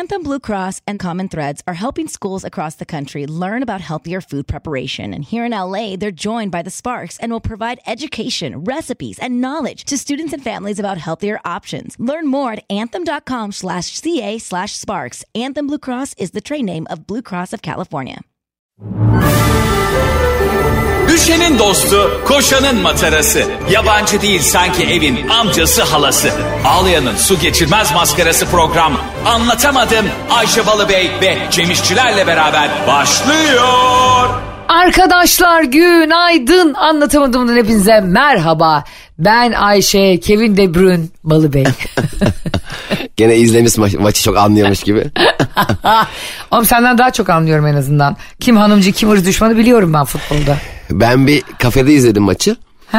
Anthem Blue Cross and Common Threads are helping schools across the country learn about healthier food preparation. And here in LA, they're joined by the Sparks and will provide education, recipes, and knowledge to students and families about healthier options. Learn more at anthem.com/CA/Sparks. Anthem Blue Cross is the trade name of Blue Cross of California. Düşenin dostu, koşanın matarası. Yabancı değil sanki evin amcası halası. Ağlayanın su geçirmez maskarası program. Anlatamadım. Ayşe Balıbey ve Cemişçilerle beraber başlıyor. Arkadaşlar günaydın. Anlatamadım'dan hepinize merhaba. Ben Ayşe, Kevin De Bruyne, Balıbey. Gene izlemiş maçı çok anlıyormuş gibi. Oğlum senden daha çok anlıyorum en azından. Kim hanımcı, kim ırz düşmanı biliyorum ben futbolda. Ben bir kafede izledim maçı. Bu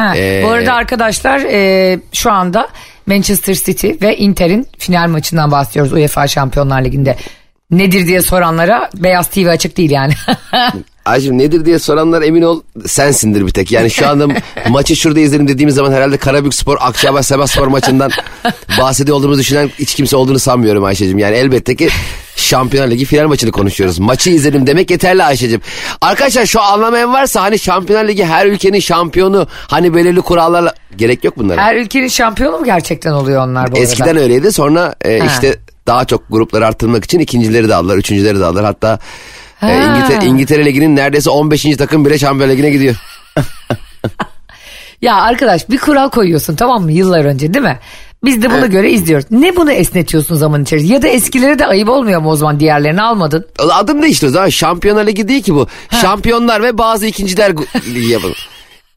arada arkadaşlar şu anda Manchester City ve Inter'in final maçından bahsediyoruz UEFA Şampiyonlar Ligi'nde. Nedir diye soranlara Beyaz TV açık değil yani. Acım nedir diye soranlar emin ol sensindir bir tek. Yani şu anda maçı şurada izlerim dediğimiz zaman herhalde Karabük Spor, Akçaabat Sebatspor maçından bahsediyor olduğumuzu düşünen hiç kimse olduğunu sanmıyorum Ayşe'cim. Yani elbette ki Şampiyonlar Ligi final maçını konuşuyoruz. Maçı izledim demek yeterli Ayşe'cim. Arkadaşlar şu anlamayan varsa hani Şampiyonlar Ligi her ülkenin şampiyonu hani belirli kurallarla gerek yok bunlara. Her ülkenin şampiyonu mu gerçekten oluyor onlar bu Eskiden arada? Öyleydi sonra işte daha çok grupları artırmak için ikincileri de aldılar, üçüncüleri de aldılar hatta... İngiltere Ligi'nin neredeyse 15. takım bile Şampiyon Ligi'ne gidiyor. Ya arkadaş bir kural koyuyorsun tamam mı yıllar önce değil mi? Biz de buna göre izliyoruz. Ne bunu esnetiyorsun zaman içerisinde? Ya da eskilere de ayıp olmuyor mu o zaman diğerlerini almadın? Adım değişti o zaman. Şampiyonlar Ligi değil ki bu. Şampiyonlar ve bazı ikinciler ligi yapalım.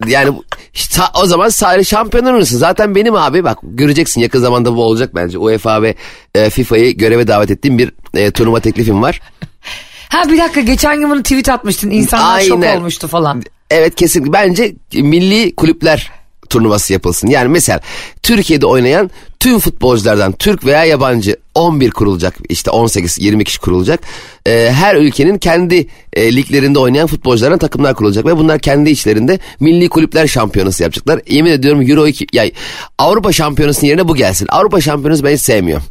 Yani o zaman sadece şampiyonlar olursun. Zaten benim abi bak göreceksin yakın zamanda bu olacak bence. UEFA ve FIFA'yı göreve davet ettiğim bir turnuva teklifim var. Ha bir dakika geçen gün bunu tweet atmıştın. İnsanlar şok olmuştu falan. Evet kesinlikle. Bence milli kulüpler turnuvası yapılsın. Yani mesela Türkiye'de oynayan tüm futbolculardan Türk veya yabancı 11 kurulacak. İşte 18-20 kişi kurulacak. Her ülkenin kendi liglerinde oynayan futbolculardan takımlar kurulacak. Ve bunlar kendi içlerinde milli kulüpler şampiyonası yapacaklar. Yemin ediyorum Euro 2 yani Avrupa şampiyonasının yerine bu gelsin. Avrupa şampiyonası ben hiç sevmiyorum.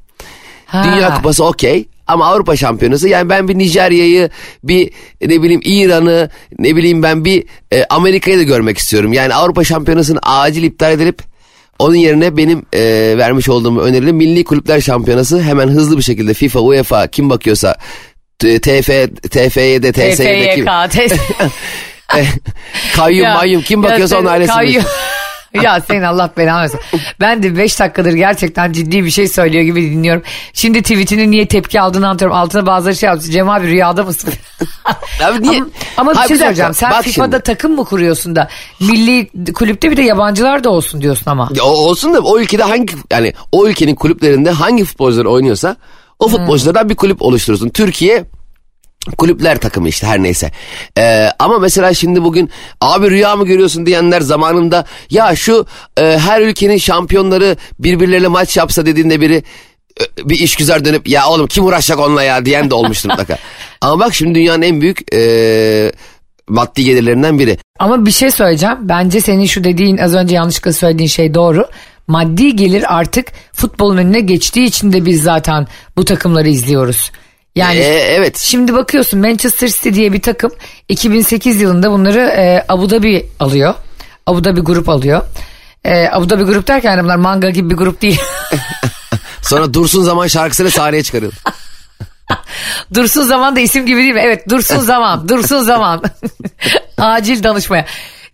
Dünya kupası okey. Ama Avrupa şampiyonası yani ben bir Nijerya'yı bir ne bileyim İran'ı ne bileyim ben bir Amerika'yı da görmek istiyorum. Yani Avrupa şampiyonasını acil iptal edilip onun yerine benim vermiş olduğum önerili milli kulüpler şampiyonası hemen hızlı bir şekilde FIFA, UEFA kim bakıyorsa TFY'de, TSY'de kim? Kayyum kim bakıyorsa onun ailesi. Ya senin Allah belanı versin. Ben de 5 dakikadır gerçekten ciddi bir şey söylüyor gibi dinliyorum. Şimdi tweetinin niye tepki aldığını anlatıyorum. Altına bazıları şey yaptı. Cem abi rüyada mısın? Abi niye? Ama bir şey söyleyeceğim. Sen FIFA'da şimdi takım mı kuruyorsun da? Milli kulüpte bir de yabancılar da olsun diyorsun ama. Ya olsun da o ülkede hangi yani o ülkenin kulüplerinde hangi futbolcular oynuyorsa o futbolculardan bir kulüp oluşturursun. Türkiye kulüpler takımı işte her neyse. Ama mesela şimdi bugün abi rüya mı görüyorsun diyenler zamanında ya şu her ülkenin şampiyonları birbirleriyle maç yapsa dediğinde biri bir işgüzar dönüp ya oğlum kim uğraşacak onunla ya diyen de olmuştur mutlaka. Ama bak şimdi dünyanın en büyük maddi gelirlerinden biri. Ama bir şey söyleyeceğim. Bence senin şu dediğin az önce yanlışlıkla söylediğin şey doğru. Maddi gelir artık futbolun önüne geçtiği için de biz zaten bu takımları izliyoruz. Yani evet. Şimdi bakıyorsun Manchester City diye bir takım 2008 yılında bunları Abu Dhabi alıyor. Abu Dhabi Grup alıyor. Abu Dhabi Grup derken yani bunlar Manga gibi bir grup değil. Sonra Dursun Zaman şarkısıyla sahneye çıkarıyor. Dursun Zaman da isim gibi değil mi? Evet Dursun Zaman. Dursun Zaman. Acil danışmaya.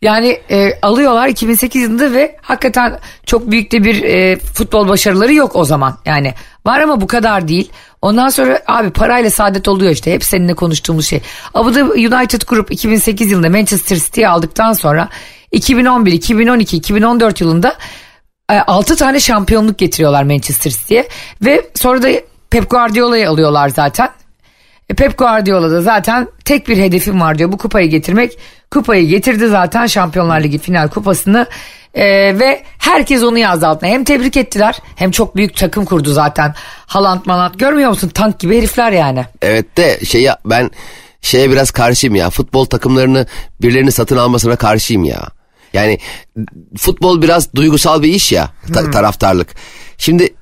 Yani alıyorlar 2008 yılında ve hakikaten çok büyük de bir futbol başarıları yok o zaman. Yani var ama bu kadar değil. Ondan sonra abi parayla saadet oluyor işte hep seninle konuştuğumuz şey. Abu Dhabi United Group 2008 yılında Manchester City'yi aldıktan sonra 2011, 2012, 2014 yılında 6 tane şampiyonluk getiriyorlar Manchester City'ye. Ve sonra da Pep Guardiola'yı alıyorlar zaten. Pep Guardiola da zaten tek bir hedefim var diyor bu kupayı getirmek. Kupayı getirdi zaten Şampiyonlar Ligi final kupasını ve herkes onu yazdı altına. Hem tebrik ettiler hem çok büyük takım kurdu zaten. Haaland Maland görmüyor musun tank gibi herifler yani. Evet de ben şeye biraz karşıyım ya futbol takımlarını birilerini satın almasına karşıyım ya. Yani futbol biraz duygusal bir iş ya taraftarlık. Şimdi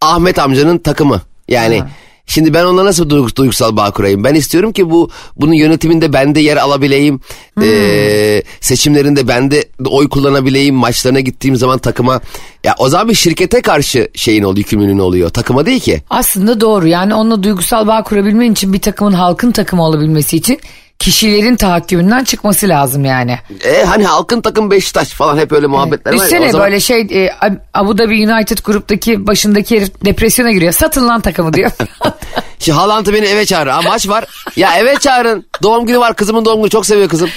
Ahmet amcanın takımı. Yani aha. Şimdi ben onunla nasıl duygusal bağ kurayım? Ben istiyorum ki bunun yönetiminde ben de yer alabileyim. Seçimlerinde ben de oy kullanabileyim. Maçlarına gittiğim zaman takıma. Ya o zaman bir şirkete karşı şeyin oluyor, yükümlülüğün oluyor. Takıma değil ki. Aslında doğru. Yani onunla duygusal bağ kurabilmen için bir takımın halkın takımı olabilmesi için kişilerin tahakkümünden çıkması lazım yani. Hani halkın takım Beşiktaş falan hep öyle muhabbetler var. Üstüne zaman... böyle Abu Dhabi United Group'taki başındaki herif depresyona giriyor. Satın lan takımı diyor. Şimdi Haaland'ı beni eve çağırır. Maç var. Ya eve çağırın. Doğum günü var. Kızımın doğum günü. Çok seviyor kızım.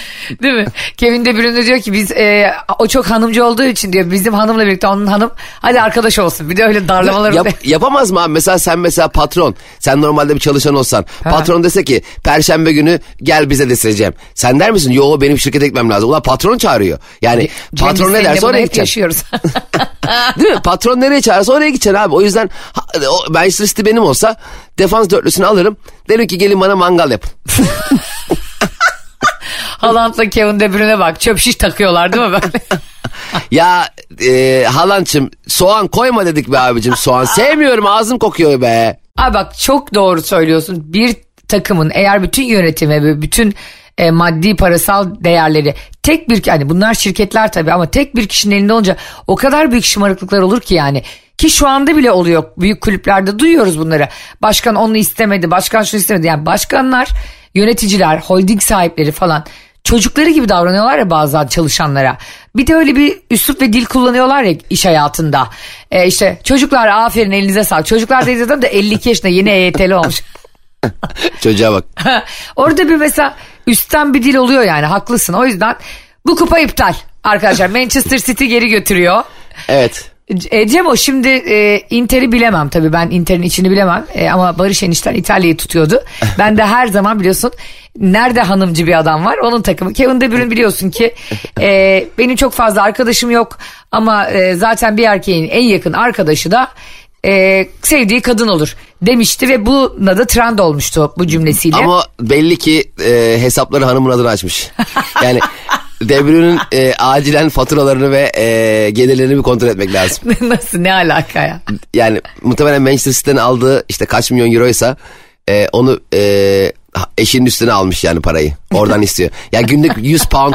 Değil mi? Kevin De Bruyne diyor ki biz o çok hanımcı olduğu için diyor. Bizim hanımla birlikte onun hanım. Hadi arkadaş olsun. Bir de öyle darlamaları. Yapamaz mı abi? Mesela sen patron. Sen normalde bir çalışan olsan. Ha. Patron dese ki perşembe günü gel bize de seçeceğim. Sen der misin? Yo benim şirkete gitmem lazım. Ulan patron çağırıyor. Yani patron ne derse oraya gideceksin. Değil mi? Patron nereye çağırsa oraya gideceksin abi. O yüzden Manchester City benim olsa defans dörtlüsünü alırım. Derim ki gelin bana mangal yapın. Haaland'la Kevin De Bruyne'e bak. Çöp şiş takıyorlar değil mi böyle? Haaland'cığım soğan koyma dedik be abicim soğan. Sevmiyorum ağzım kokuyor be. Abi bak çok doğru söylüyorsun. Bir takımın eğer bütün yönetimi ve bütün maddi parasal değerleri tek bir hani bunlar şirketler tabii ama tek bir kişinin elinde olunca o kadar büyük şımarıklıklar olur ki yani. Ki şu anda bile oluyor. Büyük kulüplerde duyuyoruz bunları. Başkan onu istemedi, başkan şunu istemedi. Yani başkanlar, yöneticiler, holding sahipleri falan çocukları gibi davranıyorlar ya bazen çalışanlara. Bir de öyle bir üslup ve dil kullanıyorlar ya iş hayatında. Çocuklar aferin elinize sağlık. Çocuklar dediği adam da 52 yaşında yeni EYT'li olmuş. Çocuğa bak. Orada bir mesela üstten bir dil oluyor yani haklısın. O yüzden bu kupa iptal arkadaşlar. Manchester City geri götürüyor. Evet. Cemo şimdi Inter'i bilemem tabii ben Inter'in içini bilemem ama Barış enişten İtalya'yı tutuyordu. Ben de her zaman biliyorsun nerede hanımcı bir adam var onun takımı. Kevin De Bruyne biliyorsun ki benim çok fazla arkadaşım yok ama zaten bir erkeğin en yakın arkadaşı da sevdiği kadın olur demişti ve buna da trend olmuştu bu cümlesiyle. Ama belli ki hesapları hanımın adını açmış. Yani De Bruyne'nin acilen faturalarını ve gelirlerini bir kontrol etmek lazım. Nasıl ne alaka ya? Yani muhtemelen Manchester City'den aldığı işte kaç milyon euroysa onu eşinin üstüne almış yani parayı. Oradan istiyor. Ya günlük 100 pound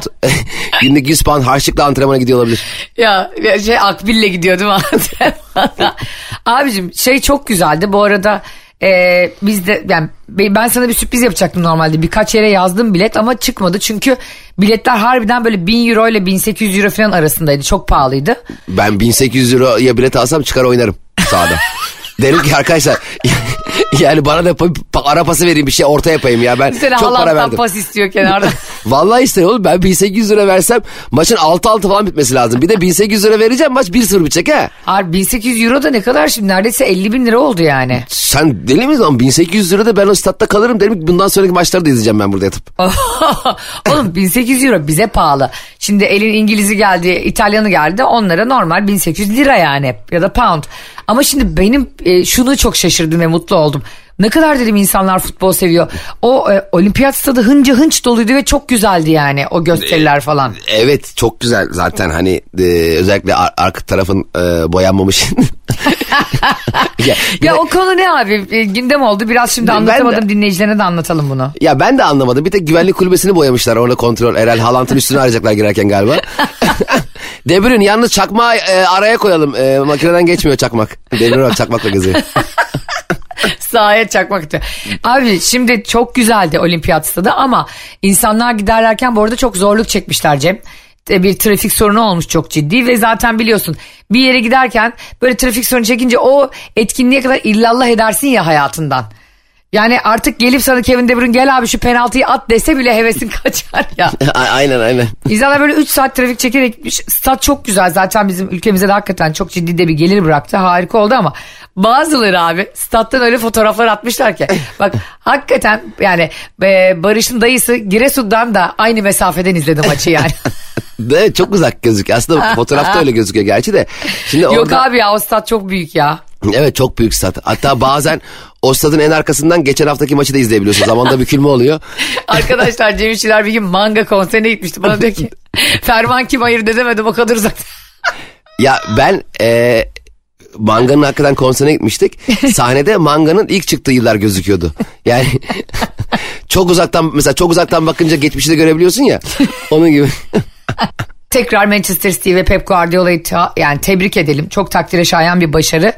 günlük 100 pound harçlıkla antrenmana gidiyor olabilir. Ya Akbil'le gidiyor değil mi? Abicim çok güzeldi bu arada. Biz de yani ben sana bir sürpriz yapacaktım normalde birkaç yere yazdım bilet ama çıkmadı çünkü biletler harbiden böyle 1000 euro ile 1800 euro falan arasındaydı çok pahalıydı. Ben 1800 euroya bilet alsam çıkar oynarım sahada. Derim ki arkadaşlar yani bana da ara pası vereyim bir şey orta yapayım ya ben mesela çok para verdim. Pas istiyor kenarda. Vallahi ister oğlum ben 1800 euro versem maçın 6-6 falan bitmesi lazım. Bir de 1800 euro vereceğim maç 1-0 bitecek ha. Abi 1800 euro da ne kadar şimdi neredeyse 50 bin lira oldu yani. Sen deli misin lan 1800 euro da ben o statta kalırım derim ki bundan sonraki maçları da izleyeceğim ben burada yatıp. Oğlum 1800 euro bize pahalı. Şimdi elin İngiliz'i geldi İtalyanı geldi onlara normal 1800 lira yani ya da pound. Ama şimdi benim şunu çok şaşırdım ve mutlu oldum. Ne kadar dedim insanlar futbol seviyor. O Olimpiyat Stadı hınca hınç doluydu ve çok güzeldi yani o gösteriler falan. Evet çok güzel zaten hani özellikle arka tarafın boyanmamış. ya o konu ne abi gündem oldu biraz şimdi anlatamadım dinleyicilerine de anlatalım bunu. Ya ben de anlamadım bir tek güvenlik kulübesini boyamışlar orada kontrol herhalde Haaland'ın üstünü arayacaklar girerken galiba. De Bruyne yalnız çakmağı araya koyalım makineden geçmiyor çakmak. De Bruyne çakmakla geziyor. Sahaya çakmak için. Abi şimdi çok güzeldi Olimpiyat Stadı ama insanlar giderlerken bu arada çok zorluk çekmişler Cem. Bir trafik sorunu olmuş çok ciddi ve zaten biliyorsun bir yere giderken böyle trafik sorunu çekince o etkinliğe kadar illallah edersin ya hayatından. Yani artık gelip sana Kevin De Bruyne gel abi şu penaltıyı at dese bile hevesin kaçar ya. Aynen. İnsanlar böyle 3 saat trafik çekerek gitmiş. Stat çok güzel zaten bizim ülkemize de hakikaten çok ciddi de bir gelir bıraktı. Harika oldu ama bazıları abi stattan öyle fotoğraflar atmışlar ki. Bak hakikaten yani Barış'ın dayısı Giresun'dan da aynı mesafeden izledi maçı yani. De çok uzak gözüküyor. Aslında fotoğrafta öyle gözüküyor gerçi de. Şimdi orada... Yok abi ya o stat çok büyük ya. Evet çok büyük stat. Hatta bazen o stadın en arkasından geçen haftaki maçı da izleyebiliyorsun. Zamanda bükülme oluyor. Arkadaşlar Cem İşçiler bir gün Manga konserine gitmişti. Bana diyor ki Ferman kim ayırt edemedim o kadar uzak. Ya ben Manga'nın hakikaten konserine gitmiştik. Sahnede Manga'nın ilk çıktığı yıllar gözüküyordu. Yani çok uzaktan, mesela çok uzaktan bakınca geçmişi de görebiliyorsun ya. Onun gibi. Tekrar Manchester City ve Pep Guardiola'yı yani tebrik edelim. Çok takdire şayan bir başarı.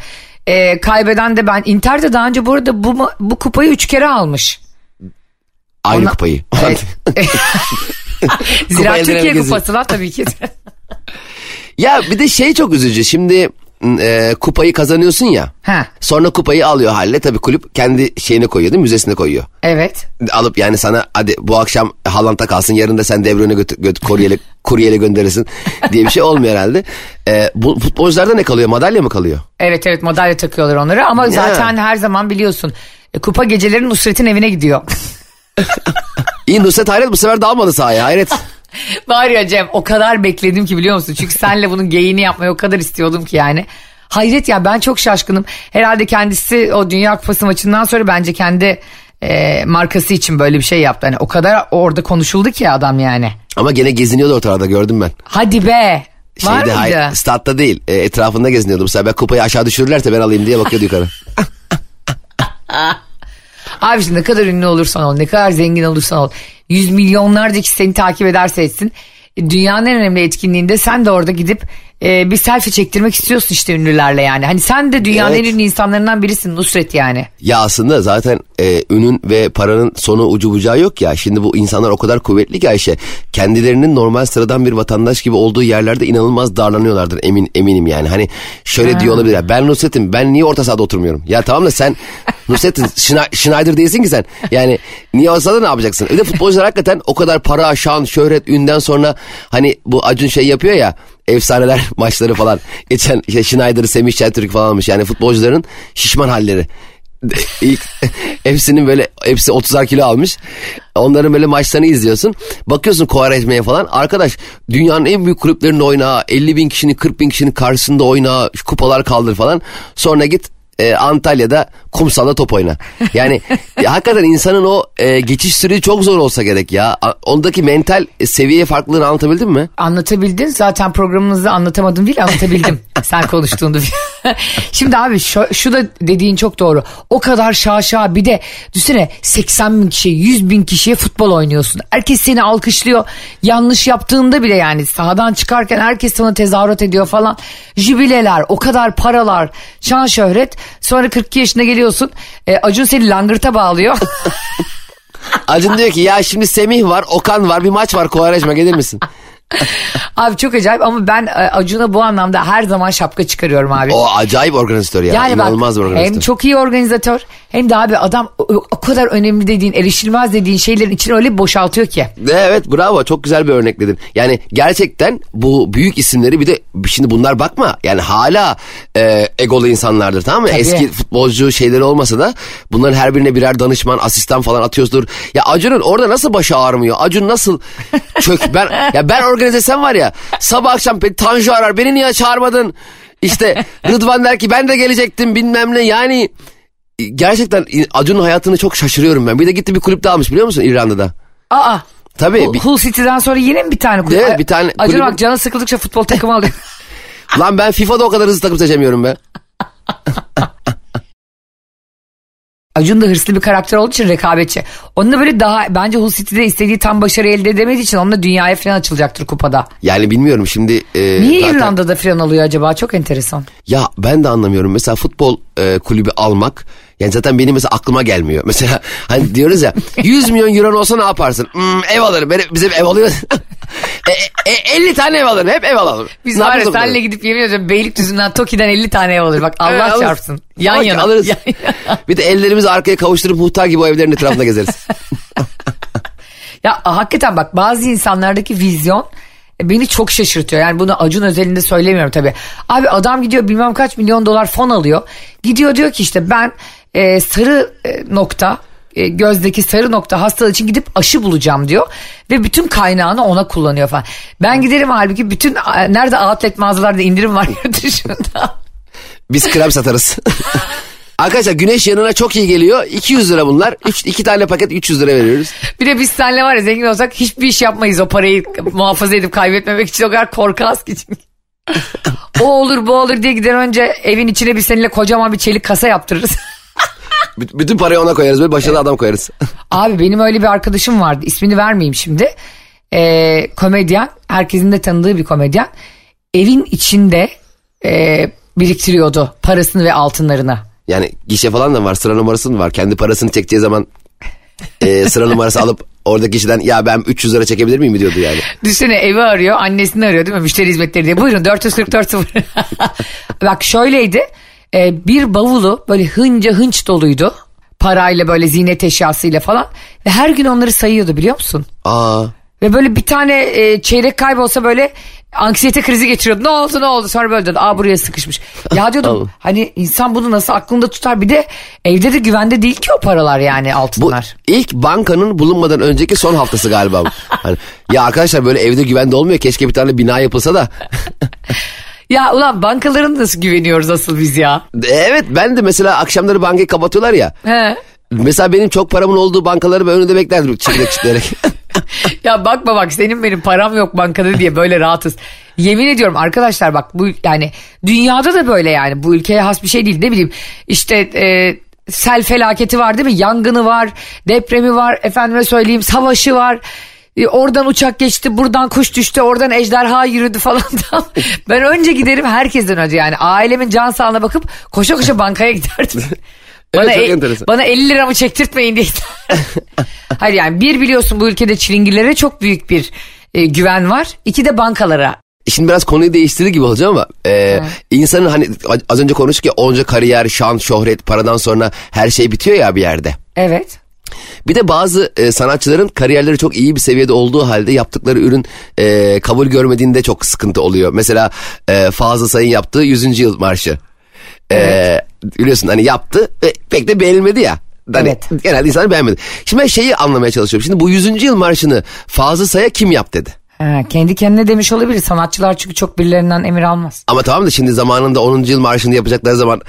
Kaybeden de ben. Inter de daha önce bu arada bu kupayı 3 kere almış. Aynı kupayı. Evet. Zira Türkiye kupası lan tabii ki. Ya bir de şey çok üzücü. Şimdi kupayı kazanıyorsun ya. Ha. Sonra kupayı alıyor Halle. Tabii kulüp kendi şeyine koyuyor değil mi? Müzesine koyuyor. Evet. Alıp yani sana hadi bu akşam Haaland'a kalsın. Yarın da sen De Bruyne'e kuryeyle gönderirsin diye bir şey olmuyor herhalde. Bu futbolcularda ne kalıyor? Madalya mı kalıyor? Evet evet, madalya takıyorlar onlara. Ama ya, zaten her zaman biliyorsun. Kupa geceleri Nusret'in evine gidiyor. İyi Nusret hayret, bu sefer dalmadı sahaya hayret. Var ya Cem, o kadar bekledim ki biliyor musun? Çünkü senle bunun geyiğini yapmayı o kadar istiyordum ki yani. Hayret ya, ben çok şaşkınım. Herhalde kendisi o Dünya Kupası maçından sonra bence kendi markası için böyle bir şey yaptı. Hani o kadar orada konuşuldu ki adam yani. Ama gene geziniyordu ortalarda, gördüm ben. Hadi be. Var mıydı? Hayır, statta değil, etrafında geziniyordu. Mesela ben kupayı aşağı düşürürlerse ben alayım diye bakıyordu yukarı. Abi şimdi ne kadar ünlü olursan ol, ne kadar zengin olursan ol, yüz milyonlarca kişi seni takip ederse etsin, dünyanın en önemli etkinliğinde sen de orada gidip bir selfie çektirmek istiyorsun işte ünlülerle yani. Hani sen de dünyanın en ünlü insanlarından birisin Nusret yani. Ya aslında zaten ünün ve paranın sonu, ucu bucağı yok ya. Şimdi bu insanlar o kadar kuvvetli ki Ayşe, kendilerinin normal sıradan bir vatandaş gibi olduğu yerlerde inanılmaz darlanıyorlardır, eminim yani. Hani şöyle diyor olabilir, ben Nusret'im, ben niye orta sahada oturmuyorum? Ya tamam da sen Nusret'in Sneijder değilsin ki sen. Yani niye olsa da ne yapacaksın? Bir de futbolcular hakikaten o kadar para, şan, şöhret, ünden sonra hani bu Acun şey yapıyor ya, efsaneler maçları falan. Geçen işte Sneijder'ı Semih Şentürk falan almış. Yani futbolcuların şişman halleri. İlk, hepsinin böyle, hepsi 30'ar kilo almış. Onların böyle maçlarını izliyorsun. Bakıyorsun Kovarecim'e falan. Arkadaş dünyanın en büyük kulüplerinde oyna. 50 bin kişinin 40 bin kişinin karşısında oyna. Kupalar kaldır falan. Sonra git Antalya'da kumsalda top oyna. Yani hakikaten insanın o geçiş süreci çok zor olsa gerek ya. Ondaki mental seviye farklılığını anlatabildim mi? Anlatabildin. Zaten programımızda anlatamadım değil, anlatabildim. Sen konuştuğunda. Şimdi abi şu da dediğin çok doğru. O kadar şaşa, bir de düşünsene 80 bin kişiye 100 bin kişiye futbol oynuyorsun. Herkes seni alkışlıyor. Yanlış yaptığında bile yani sahadan çıkarken herkes sana tezahürat ediyor falan. Jübileler, o kadar paralar, şan şöhret. Sonra 42 yaşına geliyorsun. Acun seni langırta bağlıyor. Acun diyor ki ya şimdi Semih var, Okan var, bir maç var, Kovarecim'e gelir misin? Abi çok acayip, ama ben Acun'a bu anlamda her zaman şapka çıkarıyorum abi. O acayip organizatör ya. Yani inanılmaz bak, organizatör. Hem çok iyi organizatör, hem de abi adam o kadar önemli dediğin, erişilmez dediğin şeylerin içini öyle boşaltıyor ki. Evet, bravo, çok güzel bir örnekledin. Yani gerçekten bu büyük isimleri, bir de şimdi bunlar bakma yani hala egolu insanlardır, tamam mı? Tabii. Eski futbolcu şeyleri olmasa da bunların her birine birer danışman, asistan falan atıyordur. Ya Acun'un orada nasıl başı ağrımıyor? Acun nasıl ben organize etsem var ya, sabah akşam Tanju arar, beni niye çağırmadın? İşte Rıdvan der ki ben de gelecektim bilmem ne. Yani gerçekten Acun'un hayatını çok şaşırıyorum ben. Bir de gitti bir kulüpte almış biliyor musun, İrlanda'da. Aa. Tabii. Hull City'den sonra yine mi bir tane kulüp? Evet, bir tane. Acun bak canı sıkıldıkça futbol takımı alıyor. Lan ben FIFA'da o kadar hızlı takım seçemiyorum be. Acun da hırslı bir karakter olduğu için rekabetçi. Onunla böyle daha bence Hull City'de istediği tam başarı elde edemediği için onunla dünyaya falan açılacaktır kupada. Yani bilmiyorum şimdi. Niye zaten İrlanda'da falan alıyor acaba? Çok enteresan. Ya ben de anlamıyorum. Mesela futbol kulübü almak. Yani zaten benim mesela aklıma gelmiyor. Mesela hani diyoruz ya 100 milyon euro olsa ne yaparsın? Ev alırım. Bize ev alıyoruz. 50 tane ev alırım. Hep ev alalım. Biz var ya senle gidip yemin ediyorum Beylikdüzü'nden TOKİ'den 50 tane ev alırız. Bak Allah evet, çarpsın. Yan yana alırız. Bir de ellerimizi arkaya kavuşturup muhtar gibi o evlerin etrafında gezeriz. Ya hakikaten bak, bazı insanlardaki vizyon beni çok şaşırtıyor. Yani bunu Acun özelinde söylemiyorum tabii. Abi adam gidiyor bilmem kaç milyon dolar fon alıyor. Gidiyor diyor ki işte ben sarı nokta, gözdeki sarı nokta hastalığı için gidip aşı bulacağım diyor. Ve bütün kaynağını ona kullanıyor falan. Ben giderim halbuki bütün nerede outlet mağazalarda indirim var ya dışında. Biz krem satarız. Arkadaşlar güneş yanına çok iyi geliyor. 200 lira bunlar. 2 tane paket 300 lira veriyoruz. Bir de biz seninle var ya zengin olsak hiçbir iş yapmayız. O parayı muhafaza edip kaybetmemek için o kadar korkağız ki. O olur bu olur diye gider önce evin içine bir seninle kocaman bir çelik kasa yaptırırız. Bütün parayı ona koyarız böyle başına adam koyarız. Abi benim öyle bir arkadaşım vardı, ismini vermeyeyim şimdi. Komedyen, herkesin de tanıdığı bir komedyen. Evin içinde biriktiriyordu parasını ve altınlarını. Yani gişe falan da var, sıra numarası mı var? Kendi parasını çekeceği zaman sıra numarası alıp oradaki kişiden ya ben 300 lira çekebilir miyim diyordu yani. Düşünsene evi arıyor, annesini arıyor değil mi? Müşteri hizmetleri diye. Buyurun 444. Bak şöyleydi. Bir bavulu böyle hınca hınç doluydu. Parayla böyle ziynet eşyasıyla falan. Ve her gün onları sayıyordu biliyor musun? Aa. Ve böyle bir tane çeyrek kaybolsa böyle anksiyete krizi geçiriyordu. Ne oldu ne oldu? Sonra böyle diyordu. Aa buraya sıkışmış. Ya diyordum hani insan bunu nasıl aklında tutar? Bir de evde de güvende değil ki o paralar yani altınlar. Bu ilk bankanın bulunmadan önceki son haftası galiba. Hani, ya arkadaşlar böyle evde güvende olmuyor. Keşke bir tane bina yapılsa da. Ya ulan bankaların nasıl güveniyoruz asıl biz ya? Evet ben de mesela akşamları bankayı kapatıyorlar ya. He. Mesela benim çok paramın olduğu bankaları ben önünde beklerdim çitlek çitleyerek. Ya bakma bak senin benim param yok bankada diye böyle rahatız. Yemin ediyorum arkadaşlar bak bu yani dünyada da böyle yani bu ülkeye has bir şey değil ne bileyim işte sel felaketi var değil mi? Yangını var, depremi var, efendime söyleyeyim savaşı var. Oradan uçak geçti, buradan kuş düştü, oradan ejderha yürüdü falan. Ben önce giderim herkesten önce yani ailemin can sağlığına bakıp koşa koşa bankaya giderdim. Evet, bana 50 liramı çektirtmeyin diye. Hayır yani bir biliyorsun bu ülkede çilingirlere çok büyük bir güven var. İki de bankalara. Şimdi biraz konuyu değiştirdi gibi olacağım ama insanın hani az önce konuştuk ya onca kariyer, şan, şöhret, paradan sonra her şey bitiyor ya bir yerde. Evet. Bir de bazı sanatçıların kariyerleri çok iyi bir seviyede olduğu halde yaptıkları ürün kabul görmediğinde çok sıkıntı oluyor. Mesela Fazıl Say'ın yaptığı 100. Yıl Marşı. Evet. Biliyorsun hani yaptı ve pek de beğenilmedi ya. Hani evet. Genelde insanlar beğenmedi. Şimdi ben şeyi anlamaya çalışıyorum. Şimdi bu 100. Yıl Marşı'nı Fazıl Say'a kim yap dedi? Ha, kendi kendine demiş olabilir. Sanatçılar çünkü çok birilerinden emir almaz. Ama tamam da şimdi zamanında 10. Yıl Marşı'nı yapacakları zaman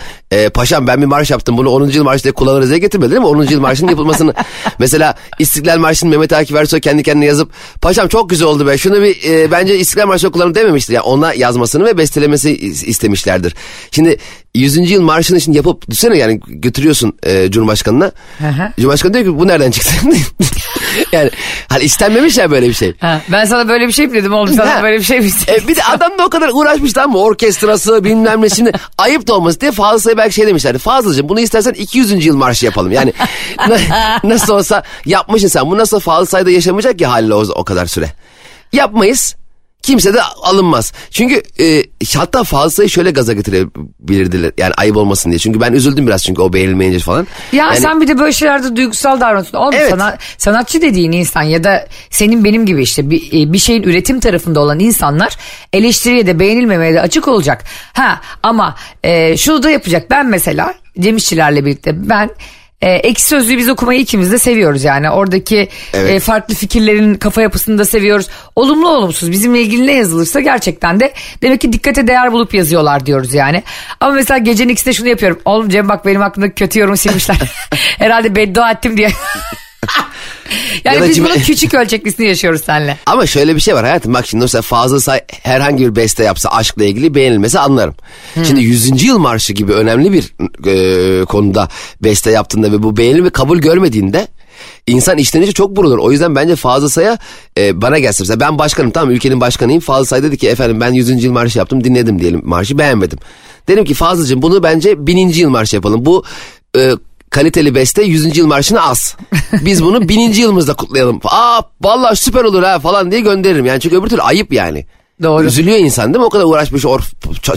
paşam ben bir marş yaptım bunu 10. Yıl Marşı'da kullanırız diye getirmedi değil mi? 10. Yıl Marşı'nın yapılmasını mesela İstiklal Marşı'nı Mehmet Akif Ersoy kendi kendine yazıp paşam çok güzel oldu be şunu bir bence İstiklal Marşı'nı kullanır dememiştir. Yani ona yazmasını ve bestelemesi istemişlerdir. Şimdi 100. Yıl Marşı'nı şimdi yapıp düşünsene yani götürüyorsun Cumhurbaşkanı'na. Aha. Cumhurbaşkanı diyor ki bu nereden çıktı? Yani hani istenmemiş ya böyle bir şey. Ha, ben sana böyle bir şey mi dedim oğlum sana ha. Böyle bir şey mi istedim? Bir de adam da o kadar uğraşmış lan mı orkestrası bilmem ne şimdi ayıp da olması diye Fazıl Say'a belki şey demişlerdi. Fazılcığım bunu istersen 200. yıl marşı yapalım. Yani nasıl olsa yapmışsın sen bu nasıl Fazıl Say'da yaşamayacak ki haliyle o kadar süre. Yapmayız. Kimse de alınmaz. Çünkü hatta Fazla'yı şöyle gaza getirebilirdiler. Yani ayıp olmasın diye. Çünkü ben üzüldüm biraz çünkü o beğenilmeyince falan. Ya yani, sen bir de böyle şeylerde duygusal davranıyorsun. Oğlum evet. Sanatçı dediğin insan ya da senin benim gibi işte bir şeyin üretim tarafında olan insanlar eleştiriye de beğenilmemeye de açık olacak. Ha ama şunu da yapacak. Ben mesela Cem İşçilerle birlikte ben... Ekşi Sözlüğü biz okumayı ikimiz de seviyoruz yani oradaki evet. Farklı fikirlerin kafa yapısını da seviyoruz. Olumlu olumsuz bizimle ilgili ne yazılırsa gerçekten de demek ki dikkate değer bulup yazıyorlar diyoruz yani. Ama mesela gecenin ikisinde şunu yapıyorum. Oğlum Cem bak benim aklımda kötü yorum silmişler. Herhalde beddua ettim diye. Yani ya biz bunun küçük ölçeklisini yaşıyoruz seninle. Ama şöyle bir şey var hayatım bak şimdi mesela Fazıl Say herhangi bir beste yapsa aşkla ilgili beğenilmesi anlarım. Hmm. Şimdi 100. Yıl Marşı gibi önemli bir konuda beste yaptığında ve bu beğenilme kabul görmediğinde insan içten çok burulur. O yüzden bence Fazıl Say'a bana gelsin. Mesela ben başkanım tamam ülkenin başkanıyım. Fazıl Say dedi ki efendim ben 100. Yıl Marşı yaptım dinledim diyelim marşı beğenmedim. Dedim ki Fazıl'cığım bunu bence 1000. Yıl Marşı yapalım. Bu kaliteli beste 100. yıl marşına az. Biz bunu 1000. yılımızda kutlayalım. Aa vallahi süper olur ha falan diye gönderirim. Yani çünkü öbür türlü ayıp yani. Doğru. Üzülüyor insan değil mi? O kadar uğraşmış,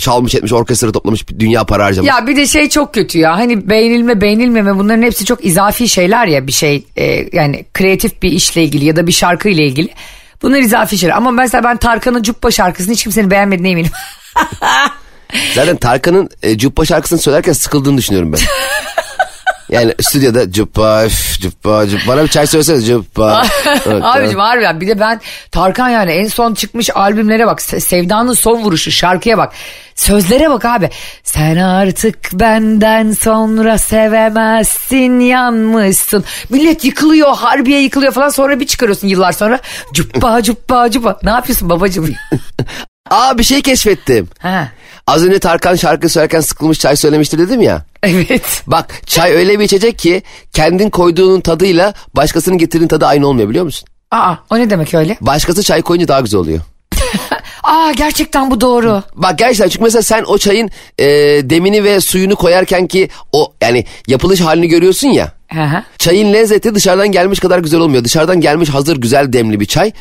çalmış etmiş, orkestra toplamış, dünya para harcamış. Ya bir de şey çok kötü ya. Hani beğenilmeme bunların hepsi çok izafi şeyler ya bir şey. Yani kreatif bir işle ilgili ya da bir şarkı ile ilgili. Bunlar izafi şeyler. Ama mesela ben Tarkan'ın Cuppa şarkısını hiç kimsenin beğenmediğine eminim. Zaten Tarkan'ın Cuppa şarkısını söylerken sıkıldığını düşünüyorum ben. Yani stüdyoda cüppa bana bir çay söylesene cüppa. Abicim harbiden bir de ben Tarkan yani en son çıkmış albümlere bak Sevda'nın son vuruşu şarkıya bak sözlere bak abi sen artık benden sonra sevemezsin yanmışsın millet yıkılıyor harbiye yıkılıyor falan sonra bir çıkarıyorsun yıllar sonra cüppa ne yapıyorsun babacığım? Aa, bir şey keşfettim. Ha. Az önce Tarkan şarkı söylerken sıkılmış çay söylemiştir dedim ya. Evet. Bak, çay öyle bir içecek ki kendin koyduğunun tadıyla başkasının getirdiğin tadı aynı olmuyor, biliyor musun? Aa, o ne demek öyle? Başkası çay koyunca daha güzel oluyor. Aa, gerçekten bu doğru. Bak gerçekten, çünkü mesela sen o çayın demini ve suyunu koyarken ki o yani yapılış halini görüyorsun ya. Aha. Çayın lezzeti dışarıdan gelmiş kadar güzel olmuyor. Dışarıdan gelmiş hazır güzel demli bir çay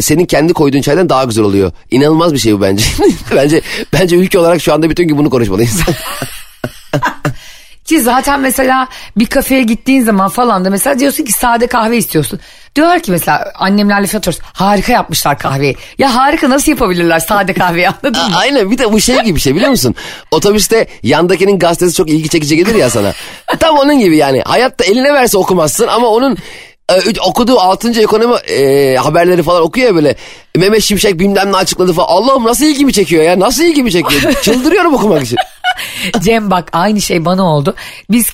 senin kendi koyduğun çaydan daha güzel oluyor. İnanılmaz bir şey bu bence. bence ülke olarak şu anda bütün gün bunu konuşmalıyız. Ki zaten mesela bir kafeye gittiğin zaman falan da mesela diyorsun ki sade kahve istiyorsun. Diyorlar ki mesela annemlerle fiyatıyoruz. Harika yapmışlar kahveyi. Ya harika, nasıl yapabilirler sade kahveyi, anladın mı? Aynen, bir de bu şey gibi bir şey, biliyor musun? Otobüste yandakinin gazetesi çok ilgi çekici gelir ya sana. Tam onun gibi yani. Hayatta eline verse okumazsın ama onun okuduğu 6. ekonomi haberleri falan okuyor böyle. Mehmet Şimşek bilmem ne açıkladı falan. Allah'ım nasıl ilgimi çekiyor ya, nasıl ilgimi çekiyor. Çıldırıyorum okumak için. Cem bak, aynı şey bana oldu. Biz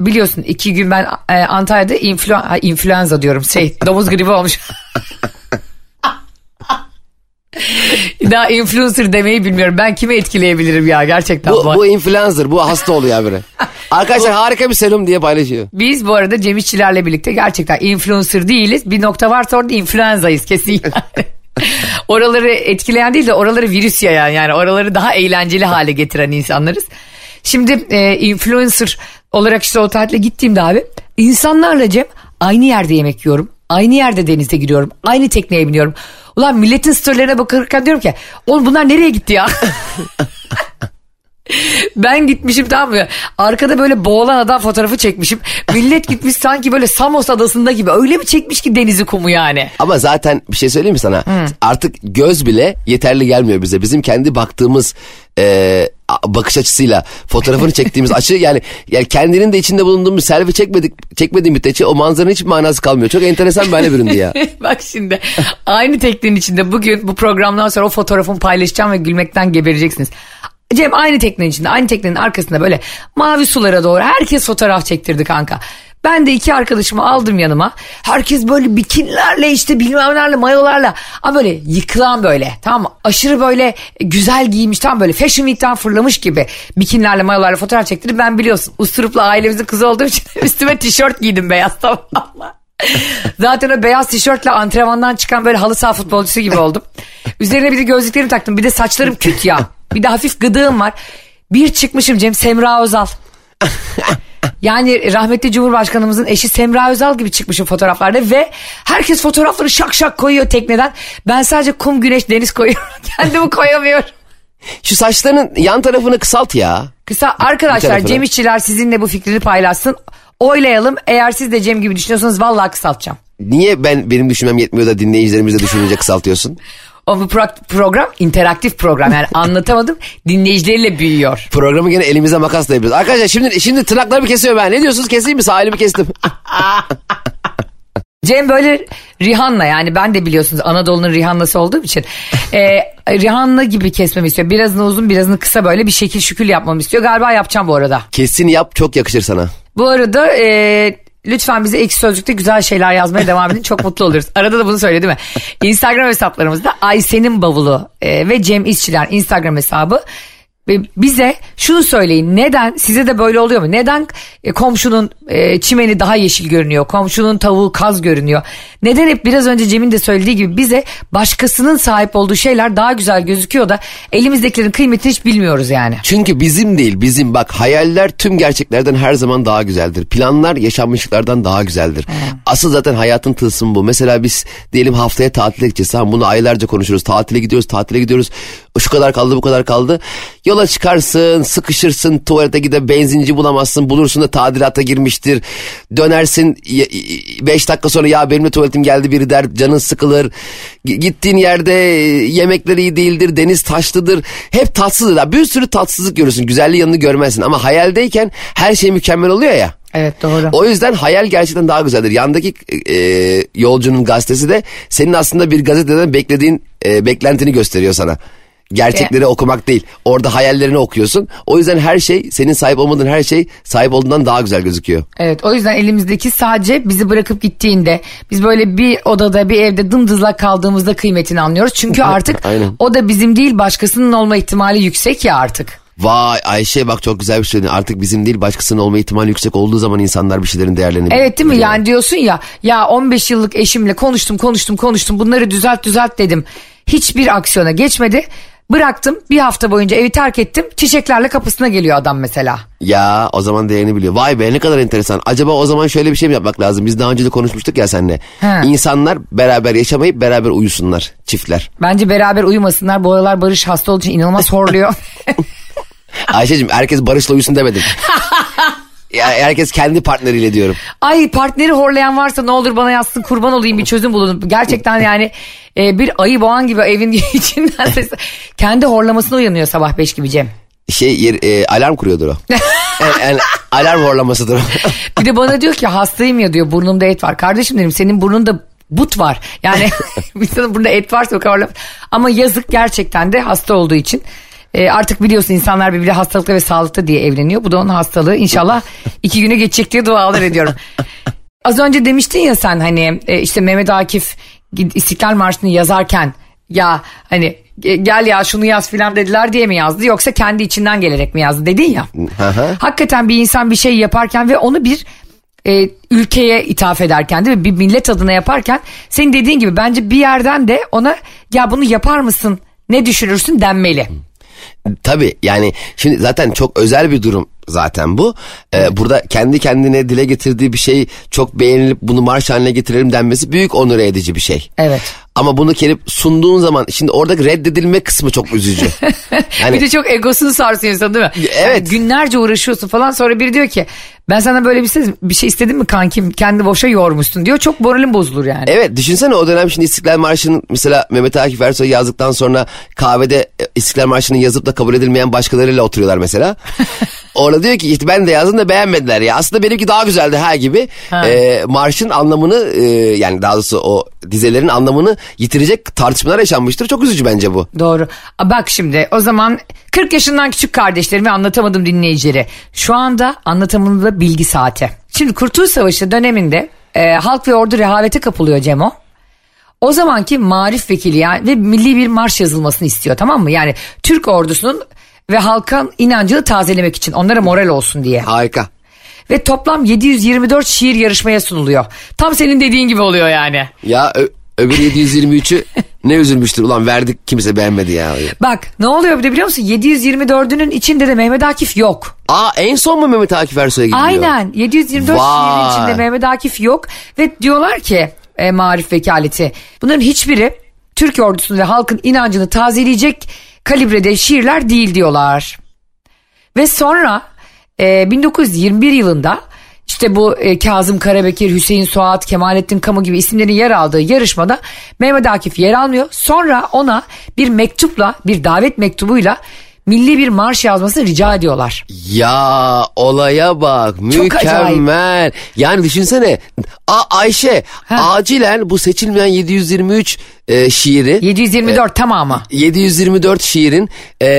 biliyorsun 2 gün ben Antalya'da influenza diyorum, domuz gribi olmuş. Daha influencer demeyi bilmiyorum. Ben kime etkileyebilirim ya gerçekten. Bu influencer, bu hasta oluyor böyle. Arkadaşlar harika bir serum diye paylaşıyor. Biz bu arada Cem İşçilerle birlikte gerçekten influencer değiliz. Bir nokta varsa orada influenzayız kesin yani. Oraları etkileyen değil de oraları virüs yayan, yani oraları daha eğlenceli hale getiren insanlarız. Şimdi influencer olarak işte o tatile gittiğimde abi insanlarla Cem aynı yerde yemek yiyorum. Aynı yerde denize giriyorum. Aynı tekneye biniyorum. Ulan milletin storylerine bakarken diyorum ki oğlum bunlar nereye gitti ya? Ben gitmişim, tamam mı? Arkada böyle boğulan adam fotoğrafı çekmişim. Millet gitmiş sanki böyle Samos adasında gibi. Öyle mi çekmiş ki denizi, kumu yani? Ama zaten bir şey söyleyeyim mi sana? Artık göz bile yeterli gelmiyor bize. Bizim kendi baktığımız bakış açısıyla fotoğrafını çektiğimiz açı yani kendinin de içinde bulunduğumuz selfie çekmediğim müddetçe o manzaranın hiçbir manası kalmıyor. Çok enteresan bir hale büründü ya. Bak şimdi aynı teknenin içinde bugün bu programdan sonra o fotoğrafımı paylaşacağım ve gülmekten gebereceksiniz. Cem aynı teknenin içinde, aynı teknenin arkasında böyle mavi sulara doğru herkes fotoğraf çektirdi kanka. Ben de 2 arkadaşımı aldım yanıma. Herkes böyle bikinilerle işte bilmemlerle, mayolarla. Ama böyle yıkılan böyle, tamam mı? Aşırı böyle güzel giymiş, tam böyle Fashion Week'ten fırlamış gibi bikinilerle, mayolarla fotoğraf çektirdim. Ben biliyorsun usturupla ailemizin kızı olduğum için üstüme tişört giydim beyaz, tamam mı? Zaten o beyaz tişörtle antrenmandan çıkan böyle halı saha futbolcusu gibi oldum. Üzerine bir de gözlüklerimi taktım, bir de saçlarım küt ya. Bir de hafif gıdığım var. Bir çıkmışım Cem, Semra Özal. Yani rahmetli Cumhurbaşkanımızın eşi Semra Özal gibi çıkmışım fotoğraflarda ve herkes fotoğrafları şak şak koyuyor tekneden. Ben sadece kum, güneş, deniz koyuyorum. Kendimi koyamıyorum. Şu saçlarının yan tarafını kısalt ya. Kısa arkadaşlar, Cem İşçiler sizinle bu fikrini paylaşsın. Oylayalım. Eğer siz de Cem gibi düşünüyorsanız vallahi kısaltacağım. Niye benim düşünmem yetmiyor da dinleyicilerimiz de düşününce kısaltıyorsun? O program interaktif program, yani anlatamadım dinleyicileriyle büyüyor. Programı gene elimize makasla yapıyoruz. Arkadaşlar şimdi tırnaklarımı kesiyorum ben. Ne diyorsunuz, keseyim mi? Sahilimi kestim. Cem böyle Rihanna, yani ben de biliyorsunuz Anadolu'nun Rihanna'sı olduğum için Rihanna gibi kesmemi istiyor. Birazını uzun, birazını kısa, böyle bir şekil şükül yapmamı istiyor. Galiba yapacağım bu arada. Kesin yap, çok yakışır sana. Bu arada lütfen bize Ekşi Sözlük'te güzel şeyler yazmaya devam edin. Çok mutlu oluruz. Arada da bunu söyle, değil mi? Instagram hesaplarımızda Aysen'in Bavulu ve Cem İşçiler Instagram hesabı. Bize şunu söyleyin. Neden? Size de böyle oluyor mu? Neden komşunun çimeni daha yeşil görünüyor? Komşunun tavuğu kaz görünüyor? Neden hep biraz önce Cem'in de söylediği gibi bize başkasının sahip olduğu şeyler daha güzel gözüküyor da elimizdekilerin kıymetini hiç bilmiyoruz yani? Çünkü bizim değil, bizim bak, hayaller tüm gerçeklerden her zaman daha güzeldir. Planlar yaşanmışlıklardan daha güzeldir. Asıl zaten hayatın tılsımı bu. Mesela biz diyelim haftaya tatile gideceğiz. Tamam, bunu aylarca konuşuruz. Tatile gidiyoruz. Şu kadar kaldı, bu kadar kaldı. Yola çıkarsın, sıkışırsın, tuvalete gider, benzinci bulamazsın, bulursun da tadilata girmiştir. Dönersin 5 dakika sonra ya benim de tuvaletim geldi biri der, canın sıkılır. Gittiğin yerde yemekler iyi değildir, deniz taşlıdır. Hep tatsızdır. Bir sürü tatsızlık görürsün, güzelliği yanını görmezsin ama hayaldeyken her şey mükemmel oluyor ya. Evet, doğru. O yüzden hayal gerçekten daha güzeldir. Yandaki yolcunun gazetesi de senin aslında bir gazeteden beklediğin beklentini gösteriyor sana. gerçekleri okumak değil. Orada hayallerini okuyorsun. O yüzden her şey, senin sahip olmadığın her şey sahip olduğundan daha güzel gözüküyor. Evet, o yüzden elimizdeki sadece bizi bırakıp gittiğinde, biz böyle bir odada, bir evde dımdızlak kaldığımızda kıymetini anlıyoruz. Çünkü artık o da bizim değil başkasının olma ihtimali yüksek ya artık. Vay Ayşe, bak çok güzel bir şey söyledin. Artık bizim değil başkasının olma ihtimali yüksek olduğu zaman insanlar bir şeylerin değerlerini... Evet değil mi? Yani diyorsun ya, ya 15 yıllık eşimle konuştum. Bunları düzelt dedim. Hiçbir aksiyona geçmedi. Bıraktım, bir hafta boyunca evi terk ettim. Çiçeklerle kapısına geliyor adam mesela. Ya o zaman değerini biliyor. Vay be, ne kadar enteresan. Acaba o zaman şöyle bir şey mi yapmak lazım? Biz daha önce de konuşmuştuk ya seninle. He. İnsanlar beraber yaşamayıp beraber uyusunlar çiftler. Bence beraber uyumasınlar. Bu aralar Barış hasta olduğu için inanılmaz horluyor. Ayşeciğim, herkes Barış'la uyusun demedim. Ya herkes kendi partneriyle diyorum. Ay, partneri horlayan varsa ne olur bana yazsın, kurban olayım, bir çözüm bulun. Gerçekten yani bir ayı boğan gibi evin içinden ses, kendi horlamasına uyanıyor sabah 5 gibi Cem. Alarm kuruyordur o. Yani alarm horlamasıdır o. Bir de bana diyor ki hastayım ya diyor, burnumda et var. Kardeşim dedim, senin burnunda but var. Yani insanın burnunda et varsa o kadar. Ama yazık gerçekten de hasta olduğu için. Artık biliyorsun insanlar birbirine hastalıkta ve sağlıkta diye evleniyor. Bu da onun hastalığı. İnşallah 2 güne geçecek diye dualar ediyorum. Az önce demiştin ya sen hani işte Mehmet Akif İstiklal Marşı'nı yazarken ya hani gel ya şunu yaz filan dediler diye mi yazdı? Yoksa kendi içinden gelerek mi yazdı dedin ya. Hakikaten bir insan bir şey yaparken ve onu bir ülkeye ithaf ederken değil mi? Bir millet adına yaparken senin dediğin gibi bence bir yerden de ona ya bunu yapar mısın, ne düşünürsün denmeli. Tabii yani şimdi zaten çok özel bir durum zaten bu. Burada kendi kendine dile getirdiği bir şey çok beğenilip bunu marş haline getirelim denmesi büyük onure edici bir şey. Evet. Ama bunu gelip sunduğun zaman şimdi oradaki reddedilme kısmı çok üzücü. Yani, bir de çok egosunu sarsıyor insan değil mi? Evet. Yani günlerce uğraşıyorsun falan, sonra biri diyor ki ben sana böyle bir şey istedim mi kankim, kendi boşa yormuşsun diyor. Çok moralim bozulur yani. Evet, düşünsene o dönem şimdi İstiklal Marşı'nın mesela Mehmet Akif Ersoy yazdıktan sonra kahvede İstiklal Marşı'nı yazıp da kabul edilmeyen başkalarıyla oturuyorlar mesela. Orada diyor ki ben de yazdım da beğenmediler ya. Aslında benimki daha güzeldi ha gibi. Marşın anlamını yani daha doğrusu o dizelerin anlamını yitirecek tartışmalar yaşanmıştır. Çok üzücü bence bu. Doğru. Bak şimdi o zaman 40 yaşından küçük kardeşlerimi anlatamadım dinleyicileri. Şu anda anlatamadığımda bilgi saati. Şimdi Kurtuluş Savaşı döneminde halk ve ordu rehavete kapılıyor Cemo. O zamanki Maarif vekili yani ve milli bir marş yazılmasını istiyor, tamam mı? Yani Türk ordusunun ve halkın inancını tazelemek için, onlara moral olsun diye. Harika. Ve toplam 724 şiir yarışmaya sunuluyor. Tam senin dediğin gibi oluyor yani. Ya öbür 723'ü ne üzülmüştür ulan, verdik kimse beğenmedi ya. Bak ne oluyor bir de biliyor musun, 724'ünün içinde de Mehmet Akif yok. Aa, en son mu Mehmet Akif Ersoy'a gidiyor? Aynen, 724 şiirin içinde Mehmet Akif yok. Ve diyorlar ki Maarif vekaleti, bunların hiçbiri Türk ordusunu ve halkın inancını tazeleyecek kalibrede şiirler değil diyorlar. Ve sonra 1921 yılında işte bu Kazım Karabekir, Hüseyin Suat, Kemalettin Kamu gibi isimlerin yer aldığı yarışmada Mehmet Akif yer almıyor. Sonra ona bir mektupla, bir davet mektubuyla milli bir marş yazmasını rica ediyorlar. Ya olaya bak, mükemmel. Yani düşünsene Ayşe acilen bu seçilmeyen 723 şiiri. 724 tamamı. 724 şiirin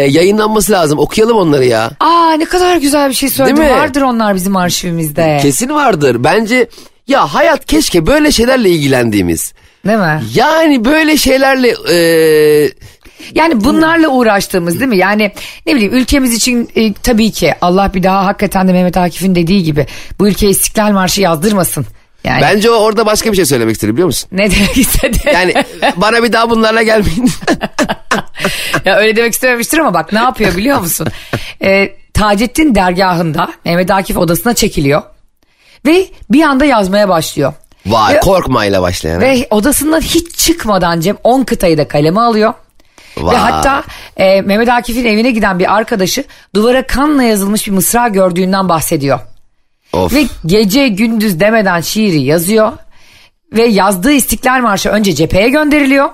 yayınlanması lazım. Okuyalım onları ya. Aa, ne kadar güzel bir şey söyledin. Vardır onlar bizim arşivimizde. Kesin vardır. Bence ya hayat, keşke böyle şeylerle ilgilendiğimiz. Değil mi? Yani böyle şeylerle... Yani bunlarla uğraştığımız değil mi? Yani ne bileyim ülkemiz için tabii ki Allah bir daha hakikaten de Mehmet Akif'in dediği gibi bu ülkeye İstiklal Marşı yazdırmasın. Yani. Bence o orada başka bir şey söylemek istedi biliyor musun? Ne demek istedi? Yani bana bir daha bunlarla gelmeyin. Ya öyle demek istememiştir ama bak ne yapıyor biliyor musun? Taceddin dergahında Mehmet Akif odasına çekiliyor ve bir anda yazmaya başlıyor. Vay, korkmayla başlayan. Ve odasından hiç çıkmadan Cem 10 kıtayı da kaleme alıyor. Wow. Ve hatta Mehmet Akif'in evine giden bir arkadaşı duvara kanla yazılmış bir mısra gördüğünden bahsediyor. Of. Ve gece gündüz demeden şiiri yazıyor. Ve yazdığı İstiklal Marşı önce cepheye gönderiliyor.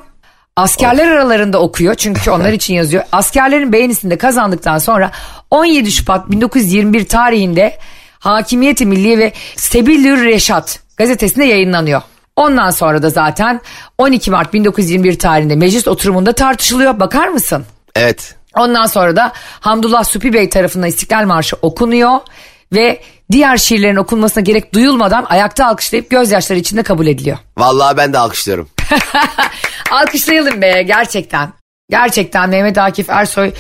Askerler aralarında okuyor çünkü onlar için yazıyor. Askerlerin beğenisini de kazandıktan sonra 17 Şubat 1921 tarihinde Hakimiyeti Milliye ve Sebil-ül Reşat gazetesinde yayınlanıyor. Ondan sonra da zaten 12 Mart 1921 tarihinde meclis oturumunda tartışılıyor. Bakar mısın? Evet. Ondan sonra da Hamdullah Süpi Bey tarafından İstiklal Marşı okunuyor ve diğer şiirlerin okunmasına gerek duyulmadan ayakta alkışlayıp gözyaşları içinde kabul ediliyor. Vallahi ben de alkışlıyorum. Alkışlayalım be gerçekten. Gerçekten Mehmet Akif Ersoy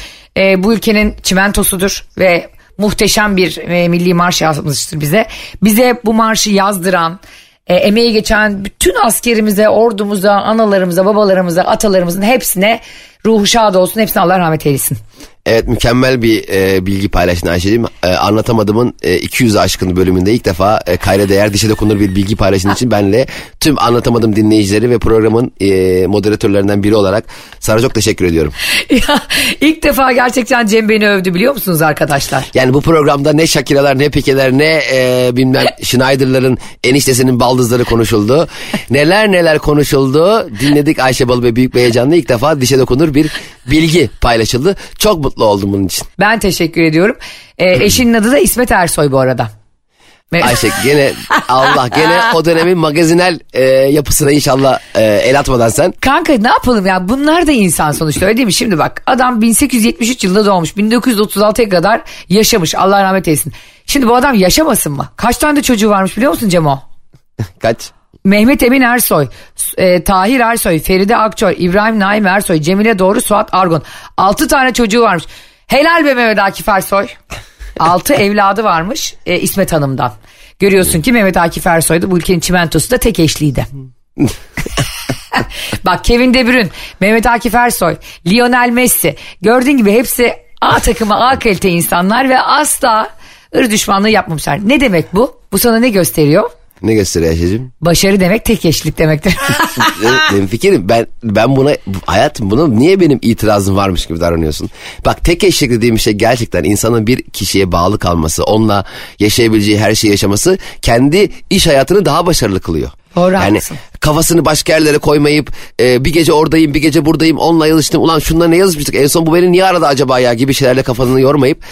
bu ülkenin çimentosudur ve muhteşem bir milli marş yazmıştır bize. Bize bu marşı yazdıran, emeği geçen bütün askerimize, ordumuza, analarımıza, babalarımıza, atalarımızın hepsine ruhu şad olsun. Hepsine Allah rahmet eylesin. Evet, mükemmel bir bilgi paylaştın Ayşe'cim. Anlatamadım'ın 200'ü aşkın bölümünde ilk defa kayda değer dişe dokunur bir bilgi paylaştığın için benle tüm Anlatamadım dinleyicileri ve programın moderatörlerinden biri olarak sana çok teşekkür ediyorum. Ya, ilk defa gerçekten Cem beni övdü biliyor musunuz arkadaşlar? Yani bu programda ne Şakiralar, ne Pikeler, ne bilmem Sneijder'ların eniştesinin baldızları konuşuldu. Neler neler konuşuldu. Dinledik Ayşe Balı ve büyük bir heyecanla ilk defa dişe dokunur bir bilgi paylaşıldı. Çok mutlu oldum bunun için. Ben teşekkür ediyorum. Eşinin adı da İsmet Ersoy bu arada. Ayşe gene Allah gene o dönemin magazinel yapısına inşallah el atmadan sen. Kanka ne yapalım ya, bunlar da insan sonuçta, öyle değil mi? Şimdi bak, adam 1873 yılında doğmuş, 1936'ya kadar yaşamış, Allah rahmet eylesin. Şimdi bu adam yaşamasın mı? Kaç tane de çocuğu varmış biliyor musun Cemo? Kaç? Mehmet Emin Ersoy, Tahir Ersoy, Feride Akçoy, İbrahim Naim Ersoy, Cemile Doğru, Suat Argun. 6 tane çocuğu varmış. Helal be Mehmet Akif Ersoy. 6 evladı varmış İsmet Hanım'dan. Görüyorsun ki Mehmet Akif Ersoy'da bu ülkenin çimentosu da tek eşliydi. Bak Kevin De Bruyne, Mehmet Akif Ersoy, Lionel Messi. Gördüğün gibi hepsi A takımı, A kalite insanlar ve asla ırk düşmanlığı yapmamışlar. Ne demek bu? Bu sana ne gösteriyor? Ne gösteriyor Ayşe'cim? Başarı demek tek eşlik demektir. Benim fikrim, ben buna hayatım, buna niye benim itirazım varmış gibi davranıyorsun? Bak, tek eşlik dediğim şey gerçekten insanın bir kişiye bağlı kalması, onunla yaşayabileceği her şeyi yaşaması kendi iş hayatını daha başarılı kılıyor. Doğru, yani haklısın. Kafasını başka yerlere koymayıp bir gece oradayım bir gece buradayım, onunla yazıştım, ulan şununla ne yazışmıştık en son, bu beni niye aradı acaba ya gibi şeylerle kafanı yormayıp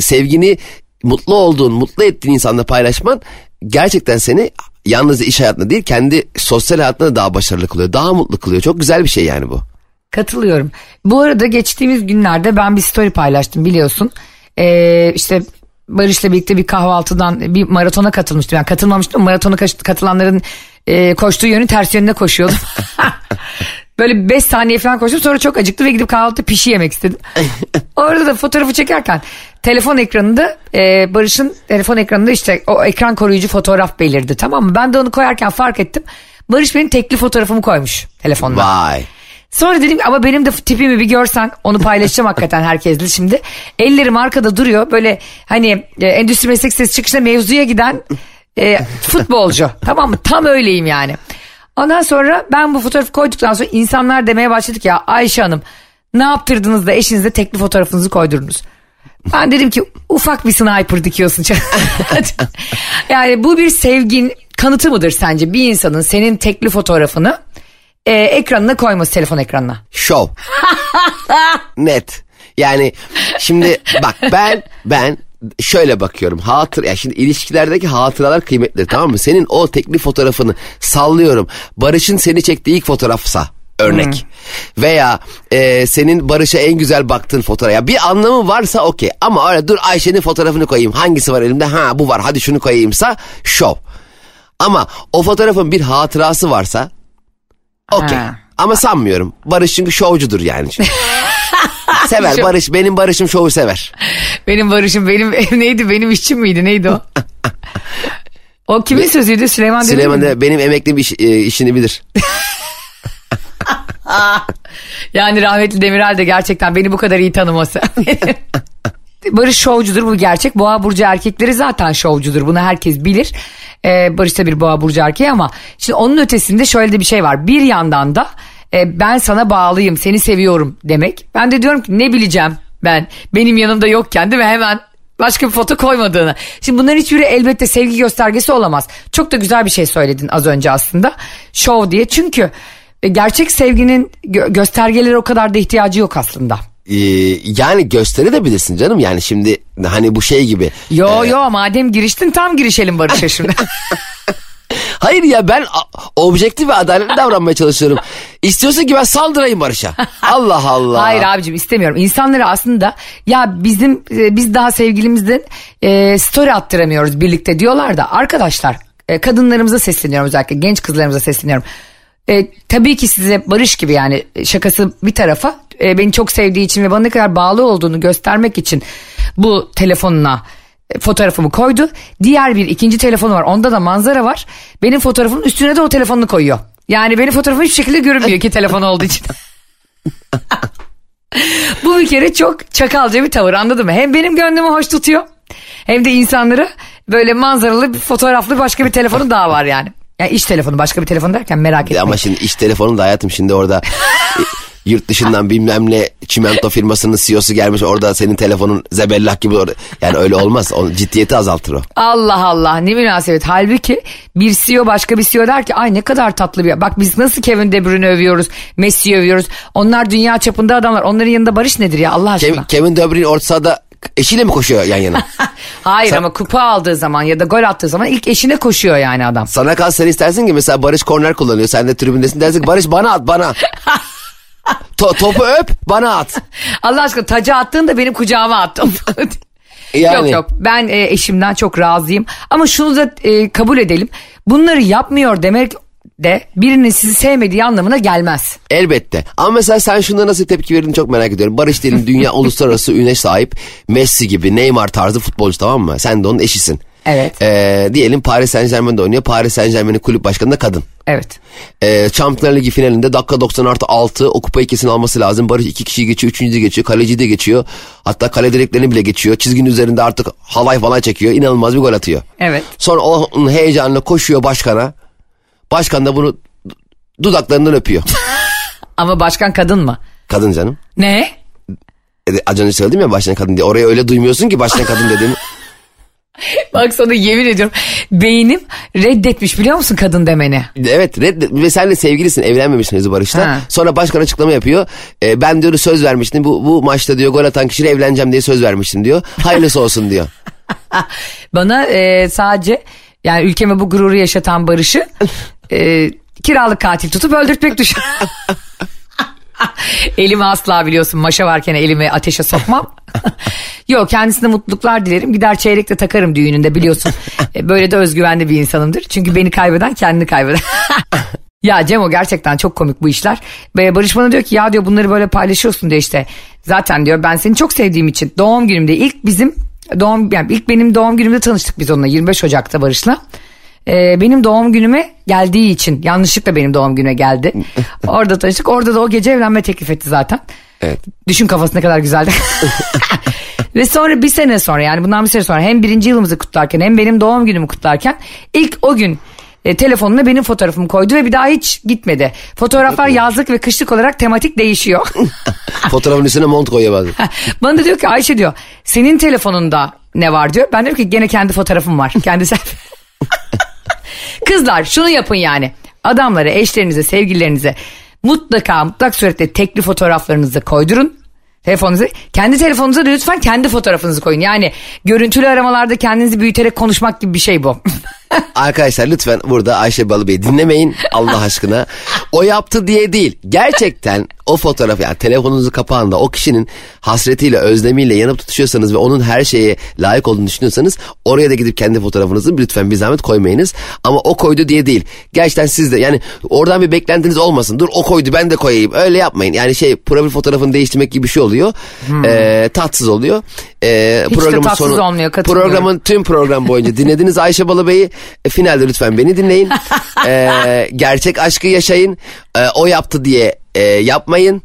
sevgini, mutlu olduğun, mutlu ettiğin insanla paylaşman gerçekten seni yalnızca iş hayatında değil, kendi sosyal hayatında daha başarılı kılıyor, daha mutlu kılıyor. Çok güzel bir şey yani bu. Katılıyorum. Bu arada geçtiğimiz günlerde ben bir story paylaştım biliyorsun. İşte Barış'la birlikte bir kahvaltıdan bir maratona katılmıştım. Yani katılmamıştım, maratona katılanların koştuğu yönü ters yönüne koşuyordum. Böyle 5 saniye falan koştum, sonra çok acıktı ve gidip kahvaltıda pişi yemek istedim. Orada da fotoğrafı çekerken telefon ekranında Barış'ın telefon ekranında işte o ekran koruyucu fotoğraf belirdi, tamam mı? Ben de onu koyarken fark ettim. Barış benim tekli fotoğrafımı koymuş telefonda. Vay. Sonra dedim ama benim de tipimi bir görsen, onu paylaşacağım hakikaten herkesle şimdi. Ellerim arkada duruyor böyle, hani endüstri meslek sesi çıkışına mevzuya giden futbolcu, tamam mı? Tam öyleyim yani. Ondan sonra ben bu fotoğrafı koyduktan sonra insanlar demeye başladık ya, Ayşe Hanım ne yaptırdınız da eşinize tekli fotoğrafınızı koydurdunuz. Ben dedim ki ufak bir sniper dikiyorsun. Yani bu bir sevgin kanıtı mıdır sence? Bir insanın senin tekli fotoğrafını ekranına koyması, telefon ekranına. Şov. Net. Yani şimdi bak ben şöyle bakıyorum, ya şimdi ilişkilerdeki hatıralar kıymetli, tamam mı? Senin o tekli fotoğrafını, sallıyorum, Barış'ın seni çektiği ilk fotoğrafsa örnek, veya senin Barış'a en güzel baktığın fotoğraf, ya bir anlamı varsa okey, ama öyle dur Ayşe'nin fotoğrafını koyayım, hangisi var elimde, ha bu var, hadi şunu koyayımsa şov. Ama o fotoğrafın bir hatırası varsa okey, ama sanmıyorum. Barış çünkü şovcudur yani. Sever Barış, benim Barış'ım şovu sever. Benim Barış'ım, benim neydi, benim işçim miydi, neydi o? O kimin sözüydü? Süleyman de benim emekli işini bilir. Yani rahmetli Demirel de gerçekten beni bu kadar iyi tanıması. Barış şovcudur, bu gerçek. Boğa burcu erkekleri zaten şovcudur, bunu herkes bilir. Barış da bir boğa burcu erkeği, ama şimdi onun ötesinde şöyle de bir şey var. Bir yandan da ben sana bağlıyım, seni seviyorum demek. Ben de diyorum ki ne bileceğim ben, benim yanımda yokken, değil mi, hemen başka bir foto koymadığını. Şimdi bunların hiçbiri elbette sevgi göstergesi olamaz. Çok da güzel bir şey söyledin az önce aslında, şov diye. Çünkü gerçek sevginin göstergelere o kadar da ihtiyacı yok aslında. Yani gösterebilirsin canım, yani şimdi hani bu şey gibi. Yo madem giriştin, tam girişelim Barış'a şimdi. Hayır ya, ben objektif ve adaletli davranmaya çalışıyorum. İstiyorsa ki ben saldırayım Barış'a. Allah Allah. Hayır abicim, istemiyorum. İnsanları aslında ya biz daha sevgilimizden story attıramıyoruz birlikte diyorlar da arkadaşlar, kadınlarımıza sesleniyorum, özellikle genç kızlarımıza sesleniyorum. Tabii ki size Barış gibi, yani şakası bir tarafa, beni çok sevdiği için ve bana ne kadar bağlı olduğunu göstermek için bu telefonuna fotoğrafımı koydu. Diğer bir ikinci telefonu var, onda da manzara var. Benim fotoğrafımın üstüne de o telefonunu koyuyor. Yani benim fotoğrafım hiçbir şekilde görünmüyor iki telefon olduğu için. Bu bir kere çok çakalca bir tavır, anladın mı? Hem benim gönlümü hoş tutuyor hem de insanları böyle manzaralı fotoğraflı başka bir telefonu daha var yani. Yani iş telefonu, başka bir telefon derken merak etmeyin. Ama şimdi iş telefonu da hayatım, şimdi orada yurt dışından bilmem ne çimento firmasının CEO'su gelmiş, orada senin telefonun zebellak gibi orada. Yani öyle olmaz, ciddiyeti azaltır o. Allah Allah, ne münasebet. Halbuki bir CEO başka bir CEO der ki ay ne kadar tatlı bir, bak biz nasıl Kevin De Bruyne övüyoruz, Messi'yi övüyoruz, onlar dünya çapında adamlar, onların yanında Barış nedir ya Allah aşkına. Kevin De Bruyne orta sahada eşiyle mi koşuyor yan yana? Hayır, ama kupa aldığı zaman ya da gol attığı zaman ilk eşine koşuyor yani adam. Sana kalsa sen istersin ki mesela Barış korner kullanıyor, sen de tribündesin, dersin ki Barış bana at, bana. Topu öp, bana at. Allah aşkına, taca attığın da benim kucağıma attın. Yani. Yok ben eşimden çok razıyım. Ama şunu da kabul edelim. Bunları yapmıyor demek de birinin sizi sevmediği anlamına gelmez. Elbette. Ama mesela sen şuna nasıl tepki verdiğini çok merak ediyorum. Barış diyelim dünya uluslararası üne sahip, Messi gibi, Neymar tarzı futbolcu, tamam mı? Sen de onun eşisin. Evet. Diyelim Paris Saint-Germain'de oynuyor. Paris Saint-Germain'in kulüp başkanı da kadın. Evet. Şampiyonlar Ligi finalinde dakika 90+6 o kupa ikisini alması lazım. Barış 2 kişiyi geçiyor, 3. de geçiyor, kaleci de geçiyor. Hatta kale direklerini bile geçiyor. Çizginin üzerinde artık halay falan çekiyor. İnanılmaz bir gol atıyor. Evet. Sonra onun heyecanla koşuyor başkana. Başkan da bunu dudaklarından öpüyor. Ama başkan kadın mı? Kadın canım. Ne? Az önce söyledim ya başkan kadın diye. Oraya öyle duymuyorsun ki başkan kadın dediğimi. Bak sana yemin ediyorum, beynim reddetmiş biliyor musun kadın demeni. Evet reddetmiş ve senle sevgilisin, evlenmemişsiniz Barış'la. Ha. Sonra başkan açıklama yapıyor. Ben diyor söz vermiştim, bu maçta diyor gol atan kişiyle evleneceğim diye söz vermiştim diyor. Hayırlısı olsun diyor. Bana sadece yani ülkeme bu gururu yaşatan Barış'ı kiralık katil tutup öldürtmek düşer. Elimi asla biliyorsun maşa varken elimi ateşe sokmam. Yok, kendisine mutluluklar dilerim. Gider çeyrek de takarım düğününde, biliyorsun. Böyle de özgüvenli bir insanımdır. Çünkü beni kaybeden kendini kaybeder. Ya Cem, o gerçekten çok komik bu işler. Barış bana diyor ki ya diyor bunları böyle paylaşıyorsun diyor işte. Zaten diyor ben seni çok sevdiğim için doğum günümde ilk benim doğum günümde tanıştık biz onunla 25 Ocak'ta Barış'la. Benim doğum günüme geldiği için yanlışlıkla benim doğum günüme geldi. Orada tanıştık. Orada da o gece evlenme teklif etti zaten. Evet. Düşün kafası ne kadar güzeldi. Ve sonra bundan bir sene sonra hem birinci yılımızı kutlarken hem benim doğum günümü kutlarken ilk o gün telefonuna benim fotoğrafımı koydu ve bir daha hiç gitmedi. Fotoğraflar yazlık ve kışlık olarak tematik değişiyor. Fotoğrafın üstüne mont koyuyor bazen. Bana da diyor ki Ayşe diyor senin telefonunda ne var diyor. Ben diyorum ki gene kendi fotoğrafım var. Kızlar şunu yapın yani. Adamlara, eşlerinize, sevgililerinize mutlak surette tekli fotoğraflarınızı koydurun. Kendi telefonunuza da lütfen kendi fotoğrafınızı koyun. Yani görüntülü aramalarda kendinizi büyüterek konuşmak gibi bir şey bu. Arkadaşlar lütfen burada Ayşe Balıbey'i dinlemeyin Allah aşkına. O yaptı diye değil. Gerçekten o fotoğraf, yani telefonunuzu kapağında o kişinin hasretiyle, özlemiyle yanıp tutuşuyorsanız ve onun her şeye layık olduğunu düşünüyorsanız oraya da gidip kendi fotoğrafınızı lütfen bir zahmet koymayınız. Ama o koydu diye değil. Gerçekten siz de yani oradan bir beklentiniz olmasın. Dur o koydu ben de koyayım. Öyle yapmayın. Yani profil fotoğrafını değiştirmek gibi bir şey oluyor. Tatsız oluyor. Hiç de tatsız olmuyor. Tüm program boyunca dinlediniz Ayşe Balıbey'i. Finalde lütfen beni dinleyin. Gerçek aşkı yaşayın. O yaptı diye yapmayın.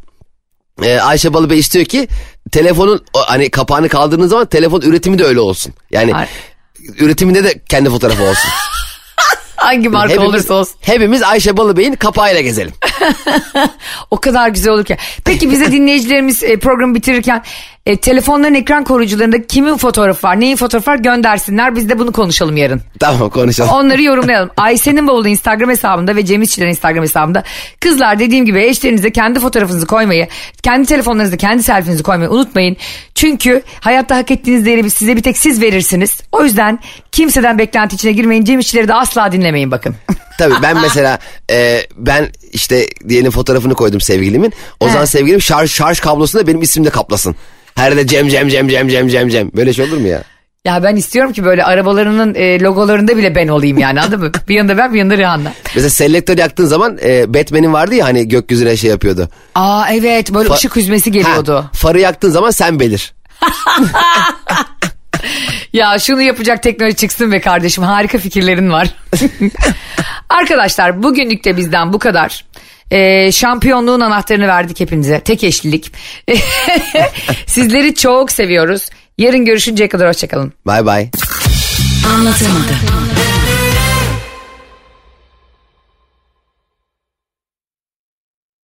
Ayşe Balıbey istiyor ki telefonun hani kapağını kaldırdığınız zaman telefon üretimi de öyle olsun. Yani üretiminde de kendi fotoğrafı olsun. Hangi marka olursa olsun. Hepimiz Ayşe Balıbey'in kapağıyla gezelim. O kadar güzel olur ki. Peki bize dinleyicilerimiz programı bitirirken telefonların ekran koruyucularında kimin fotoğrafı var, neyin fotoğrafı var göndersinler. Biz de bunu konuşalım yarın. Tamam, konuşalım. Onları yorumlayalım. Ayşe'nin Bavulu Instagram hesabında ve Cem İşçilerin Instagram hesabında. Kızlar, dediğim gibi eşlerinize kendi fotoğrafınızı koymayı, kendi telefonlarınızda kendi selfinizi koymayı unutmayın. Çünkü hayatta hak ettiğiniz değeri size bir tek siz verirsiniz. O yüzden kimseden beklenti içine girmeyin. Cem İşçileri de asla dinlemeyin bakın. Tabii ben mesela ben işte diyelim fotoğrafını koydum sevgilimin. O zaman sevgilim şarj kablosunu da benim isimle kaplasın. Her de Cem. Böyle şey olur mu ya? Ya ben istiyorum ki böyle arabalarının logolarında bile ben olayım yani, anladın mı? Bir yanında ben, bir yanında Rihanna. Mesela selektör yaktığın zaman Batman'in vardı ya hani gökyüzüne şey yapıyordu. Aa evet, böyle ışık hüzmesi geliyordu. Farı yaktığın zaman sen belir. Ya şunu yapacak teknoloji çıksın be kardeşim, harika fikirlerin var. Arkadaşlar bugünlük de bizden bu kadar. Şampiyonluğun anahtarını verdik hepinize. Tek eşlilik. Sizleri çok seviyoruz. Yarın görüşünceye kadar hoşçakalın. Bay bay. Anlatamadım.